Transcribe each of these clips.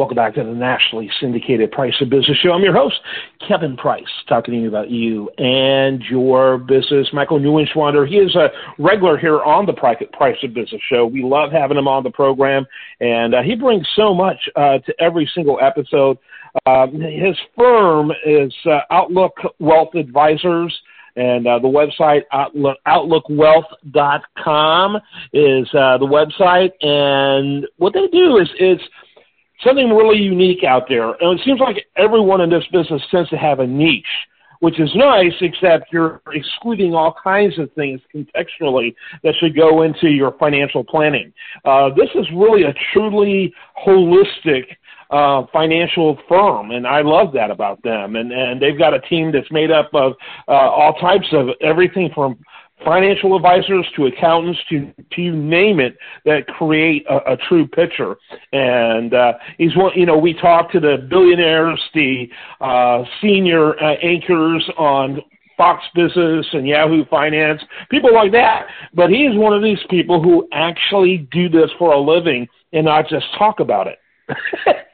Welcome back to the nationally syndicated Price of Business show. I'm your host, Kevin Price, talking to you about you and your business. Michael Neuenschwander, he is a regular here on the Price of Business show. We love having him on the program, and he brings so much to every single episode. His firm is Outlook Wealth Advisors. And the website, OutlookWealth.com is the website. And what they do is it's something really unique out there. And it seems like everyone in this business tends to have a niche, which is nice, except you're excluding all kinds of things contextually that should go into your financial planning. This is really a truly holistic financial firm, and I love that about them. And they've got a team that's made up of all types of everything from financial advisors to accountants to you name it, that create a true picture. And he's one, you know, we talk to the billionaires, the senior anchors on Fox Business and Yahoo Finance, people like that. But he's one of these people who actually do this for a living and not just talk about it.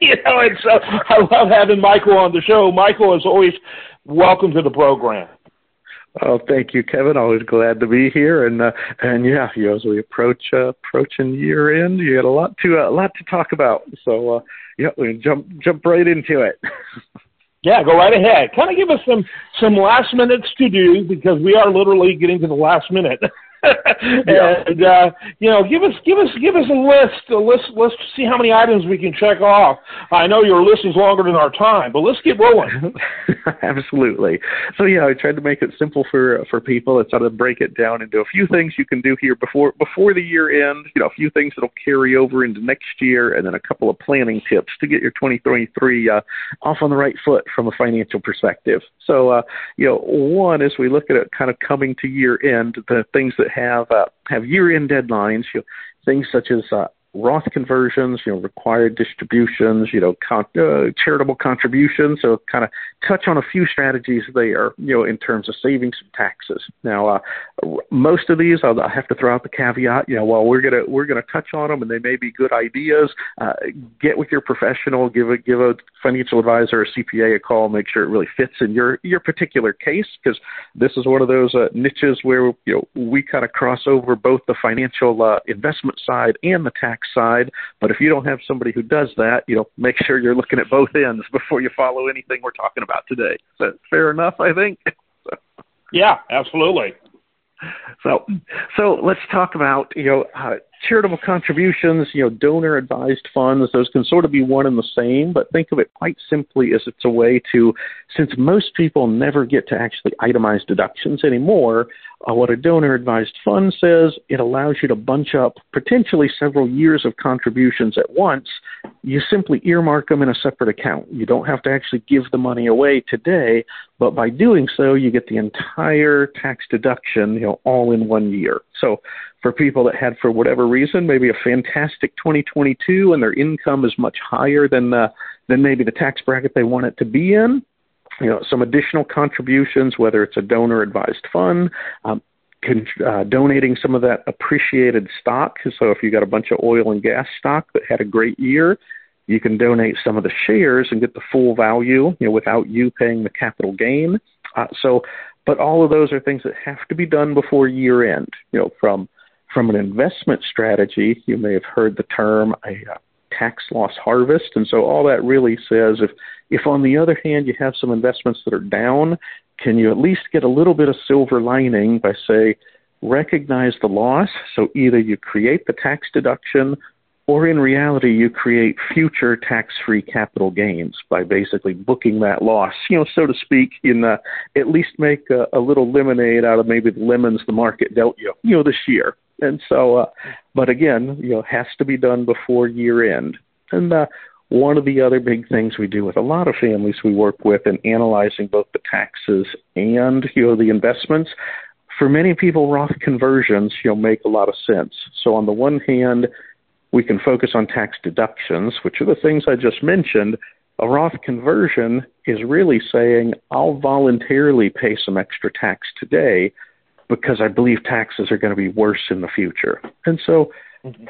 You know, and so I love having Michael on the show. Michael, as always, welcome to the program. Oh, thank you, Kevin. Always glad to be here. And yeah, you know, as we approach year end, you got a lot to talk about. So yeah, we jump right into it. Yeah, go right ahead. Kind of give us some last minutes to do, because we are literally getting to the last minute. And you know, give us a list. Let's see how many items we can check off. I know your list is longer than our time, but let's get rolling. Absolutely. So yeah, I tried to make it simple for people. I tried to break it down into a few things you can do here before the year end. You know, a few things that'll carry over into next year, and then a couple of planning tips to get your 2023 off on the right foot from a financial perspective. So you know, one is, we look at it kind of coming to year end, the things that have year-end deadlines, you know, things such as Roth conversions, you know, required distributions, you know, charitable contributions. So kind of touch on a few strategies there, you know, in terms of savings and taxes. Now, most of these, I have to throw out the caveat, you know, while we're gonna touch on them and they may be good ideas, get with your professional, give a financial advisor or CPA a call, make sure it really fits in your particular case, because this is one of those niches where, you know, we kind of cross over both the financial investment side and the tax side. But if you don't have somebody who does that, you know, make sure you're looking at both ends before you follow anything we're talking about today. Is that fair enough, I think? Yeah, absolutely. So let's talk about, you know, charitable contributions, you know, donor advised funds. Those can sort of be one and the same, but think of it quite simply as it's a way to, since most people never get to actually itemize deductions anymore, what a donor advised fund says, it allows you to bunch up potentially several years of contributions at once. You simply earmark them in a separate account. You don't have to actually give the money away today, but by doing so, you get the entire tax deduction, you know, all in one year. So for people that had, for whatever reason, maybe a fantastic 2022 and their income is much higher than maybe the tax bracket they want it to be in, you know, some additional contributions, whether it's a donor advised fund, donating some of that appreciated stock. So if you got a bunch of oil and gas stock that had a great year, you can donate some of the shares and get the full value, you know, without you paying the capital gain. But all of those are things that have to be done before year end. You know, from an investment strategy, you may have heard the term a tax loss harvest. And so all that really says, if on the other hand you have some investments that are down, can you at least get a little bit of silver lining by, say, recognize the loss? So either you create the tax deduction, or in reality, you create future tax-free capital gains by basically booking that loss, you know, so to speak, in at least make a little lemonade out of maybe the lemons the market dealt you, you know, this year. And so, but again, you know, has to be done before year end. And one of the other big things we do with a lot of families we work with in analyzing both the taxes and, you know, the investments, for many people, Roth conversions, you know, make a lot of sense. So on the one hand, we can focus on tax deductions, which are the things I just mentioned. A Roth conversion is really saying, I'll voluntarily pay some extra tax today because I believe taxes are going to be worse in the future. And so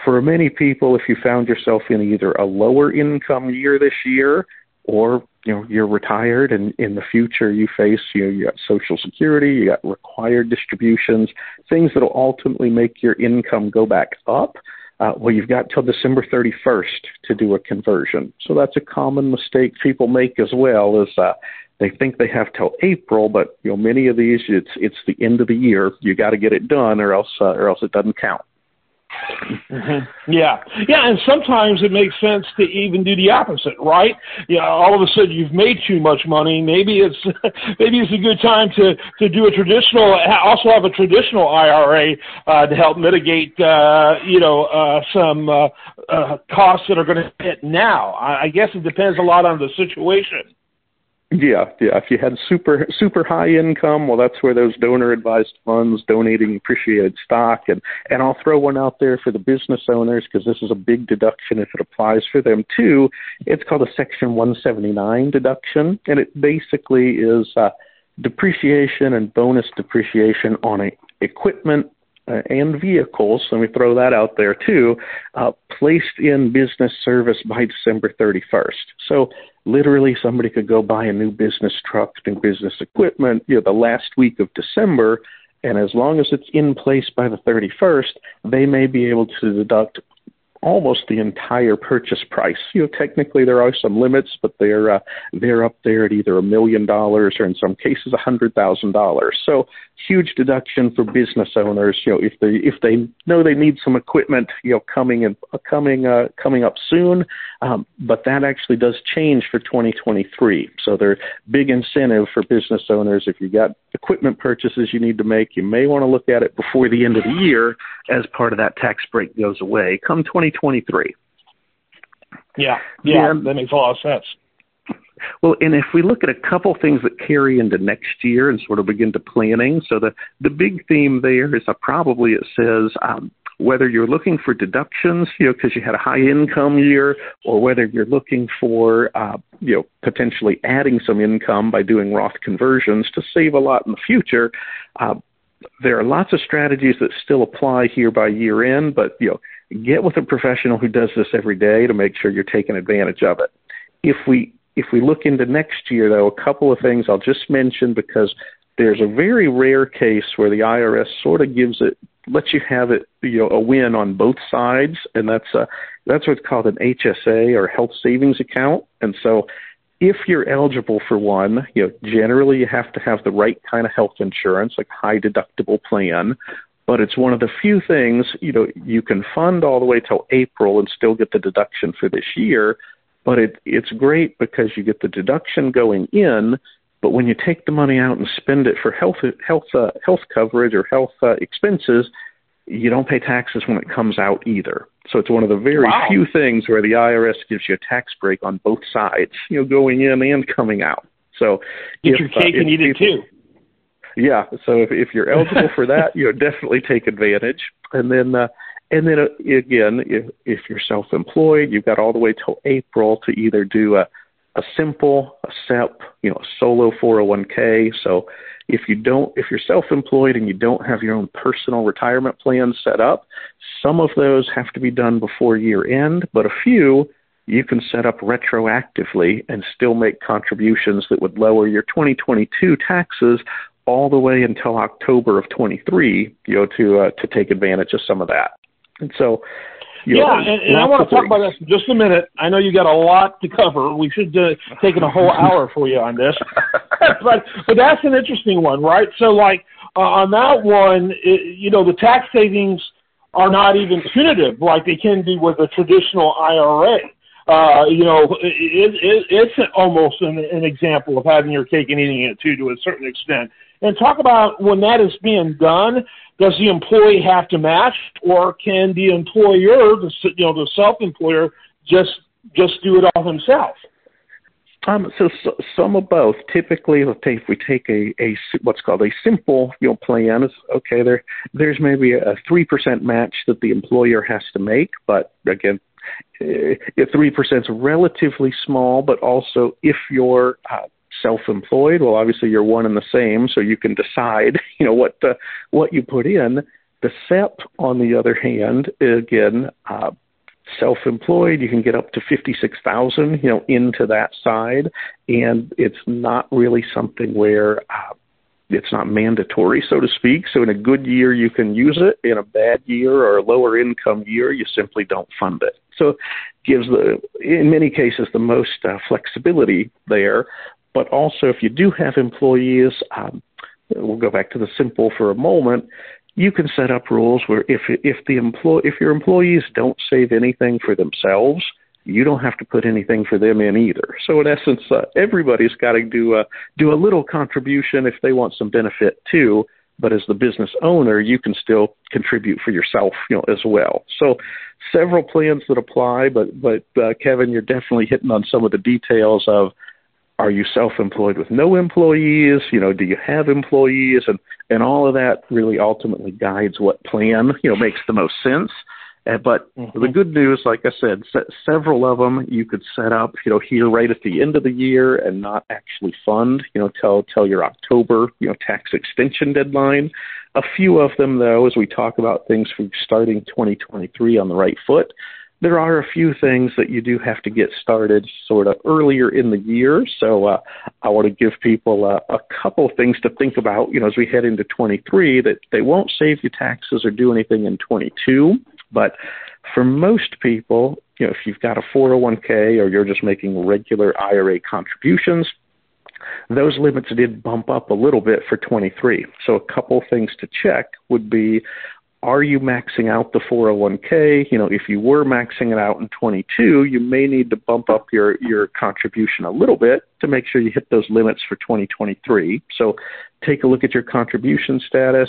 for many people, if you found yourself in either a lower income year this year, or you're retired and in the future you face, you got Social Security, you got required distributions, things that will ultimately make your income go back up. Well, you've got till December 31st to do a conversion. So that's a common mistake people make as well, is they think they have till April, but many of these, it's the end of the year. You got to get it done, or else it doesn't count. Mm-hmm. Yeah, and sometimes it makes sense to even do the opposite, right? All of a sudden you've made too much money. Maybe it's a good time to do a traditional, also have a traditional IRA to help mitigate some costs that are going to hit now. I guess it depends a lot on the situation. Yeah. If you had super high income, well, that's where those donor advised funds, donating appreciated stock, and I'll throw one out there for the business owners, because this is a big deduction if it applies for them too. It's called a Section 179 deduction, and it basically is depreciation and bonus depreciation on equipment and vehicles, let me throw that out there too, placed in business service by December 31st. So literally somebody could go buy a new business truck, new business equipment, the last week of December, and as long as it's in place by the 31st, they may be able to deduct almost the entire purchase price. Technically there are some limits, but they're up there at either $1 million or in some cases $100,000. So huge deduction for business owners. If they know they need some equipment, coming up soon, but that actually does change for 2023. So there's big incentive for business owners. If you got equipment purchases you need to make, you may want to look at it before the end of the year as part of that tax break goes away come 2023. Yeah, that makes a lot of sense. Well, and if we look at a couple things that carry into next year and sort of begin to planning, so the big theme there is it says whether you're looking for deductions, because you had a high income year, or whether you're looking for, potentially adding some income by doing Roth conversions to save a lot in the future. There are lots of strategies that still apply here by year end, but get with a professional who does this every day to make sure you're taking advantage of it. If we look into next year, though, a couple of things I'll just mention, because there's a very rare case where the IRS sort of lets you have it, a win on both sides, and that's what's called an HSA, or health savings account. And so if you're eligible for one, generally you have to have the right kind of health insurance, like high deductible plan, but it's one of the few things, you can fund all the way till April and still get the deduction for this year. But it's great because you get the deduction going in, but when you take the money out and spend it for health coverage or health expenses, you don't pay taxes when it comes out either. So it's one of the very few things where the IRS gives you a tax break on both sides, going in and coming out. So get your cake and eat it too. Yeah. So if you're eligible for that, definitely take advantage. And then again, if you're self-employed, you've got all the way till April to either do a simple, a SEP, a solo 401k. So if you're self-employed and you don't have your own personal retirement plan set up, some of those have to be done before year end, but a few you can set up retroactively and still make contributions that would lower your 2022 taxes all the way until October of 23, to take advantage of some of that. And so, and I want to talk about this in just a minute. I know you got a lot to cover. We should have taken a whole hour for you on this, but that's an interesting one, right? So, like on that one, the tax savings are not even punitive, like they can be with a traditional IRA. It's almost an example of having your cake and eating it too, to a certain extent. And talk about when that is being done. Does the employee have to match, or can the employer, the self-employer, just do it all himself? So some of both. Typically, if we take a what's called a simple plan, there's maybe a 3% match that the employer has to make, but again, 3% is relatively small. But also, if you're self-employed, well, obviously you're one and the same, so you can decide, what you put in. The SEP, on the other hand, again, self-employed, you can get up to $56,000, into that side, and it's not really something where it's not mandatory, so to speak. So in a good year, you can use it. In a bad year or a lower income year, you simply don't fund it. So it gives, in many cases, the most flexibility there. But also, if you do have employees, we'll go back to the simple for a moment. You can set up rules where if your employees don't save anything for themselves, you don't have to put anything for them in either. So in essence, everybody's got to do a little contribution if they want some benefit too. But as the business owner, you can still contribute for yourself, as well. So several plans that apply, but Kevin, you're definitely hitting on some of the details of: are you self-employed with no employees? Do you have employees? And all of that really ultimately guides what plan, makes the most sense. But the good news, like I said, several of them you could set up, here right at the end of the year and not actually fund, till your October, tax extension deadline. A few of them, though, as we talk about things for starting 2023 on the right foot, there are a few things that you do have to get started sort of earlier in the year. So I want to give people a couple things to think about, as we head into 23, that they won't save you taxes or do anything in 22. But for most people, if you've got a 401k or you're just making regular IRA contributions, those limits did bump up a little bit for 23. So a couple things to check would be, are you maxing out the 401k? If you were maxing it out in 22, you may need to bump up your contribution a little bit to make sure you hit those limits for 2023. So take a look at your contribution status.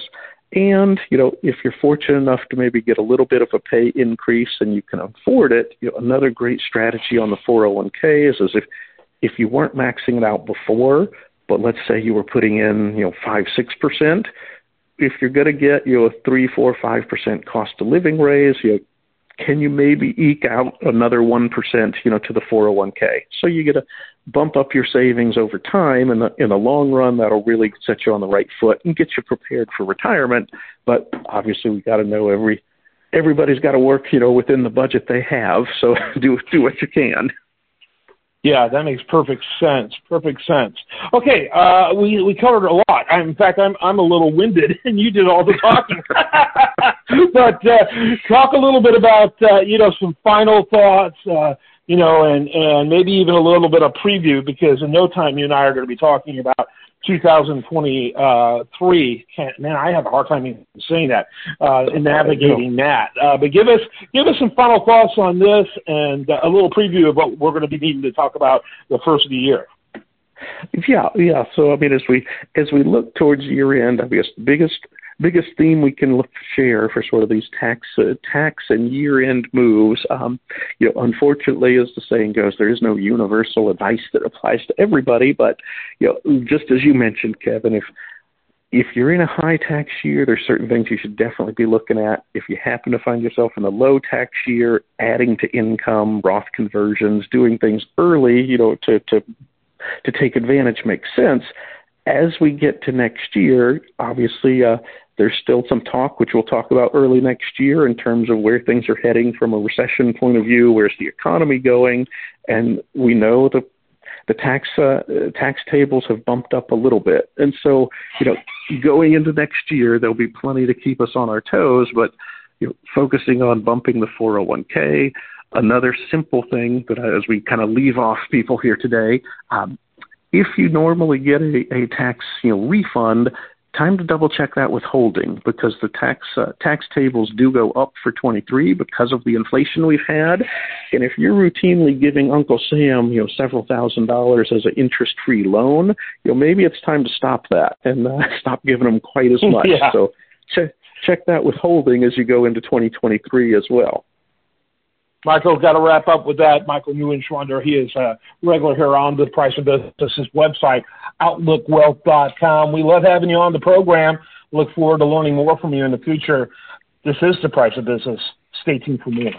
And, if you're fortunate enough to maybe get a little bit of a pay increase and you can afford it, another great strategy on the 401k is if you weren't maxing it out before, but let's say you were putting in, 5%, 6%, if you're going to get, 3%, 4%, 5% cost of living raise, can you maybe eke out another 1%, to the 401k? So you get to bump up your savings over time, and in the long run, that'll really set you on the right foot and get you prepared for retirement. But obviously, we got to know everybody's got to work, within the budget they have. So do what you can. Yeah, that makes perfect sense. Okay, we covered a lot. I'm a little winded, and you did all the talking. But talk a little bit about some final thoughts, and maybe even a little bit of preview, because in no time you and I are going to be talking about 2023. I have a hard time even saying that and navigating that. But give us some final thoughts on this and a little preview of what we're going to be needing to talk about the first of the year. Yeah. So as we look towards year end, I guess the biggest theme we can share for sort of these tax and year-end moves, unfortunately, as the saying goes, there is no universal advice that applies to everybody. But, just as you mentioned, Kevin, if you're in a high tax year, there's certain things you should definitely be looking at. If you happen to find yourself in a low tax year, adding to income, Roth conversions, doing things early, to take advantage makes sense. As we get to next year, obviously, there's still some talk, which we'll talk about early next year, in terms of where things are heading from a recession point of view. Where's the economy going? And we know the tax tables have bumped up a little bit. And so, going into next year, there'll be plenty to keep us on our toes, but focusing on bumping the 401k. Another simple thing that, as we kind of leave off people here today, if you normally get a tax refund, time to double check that withholding, because the tax tables do go up for 23 because of the inflation we've had. And if you're routinely giving Uncle Sam several $1,000s as an interest-free loan, maybe it's time to stop that and stop giving them quite as much. Yeah. So check that withholding as you go into 2023 as well. Michael, got to wrap up with that. Michael Neuenschwander, he is a regular here on the Price of Business, his website, OutlookWealth.com. We love having you on the program. Look forward to learning more from you in the future. This is the Price of Business. Stay tuned for more.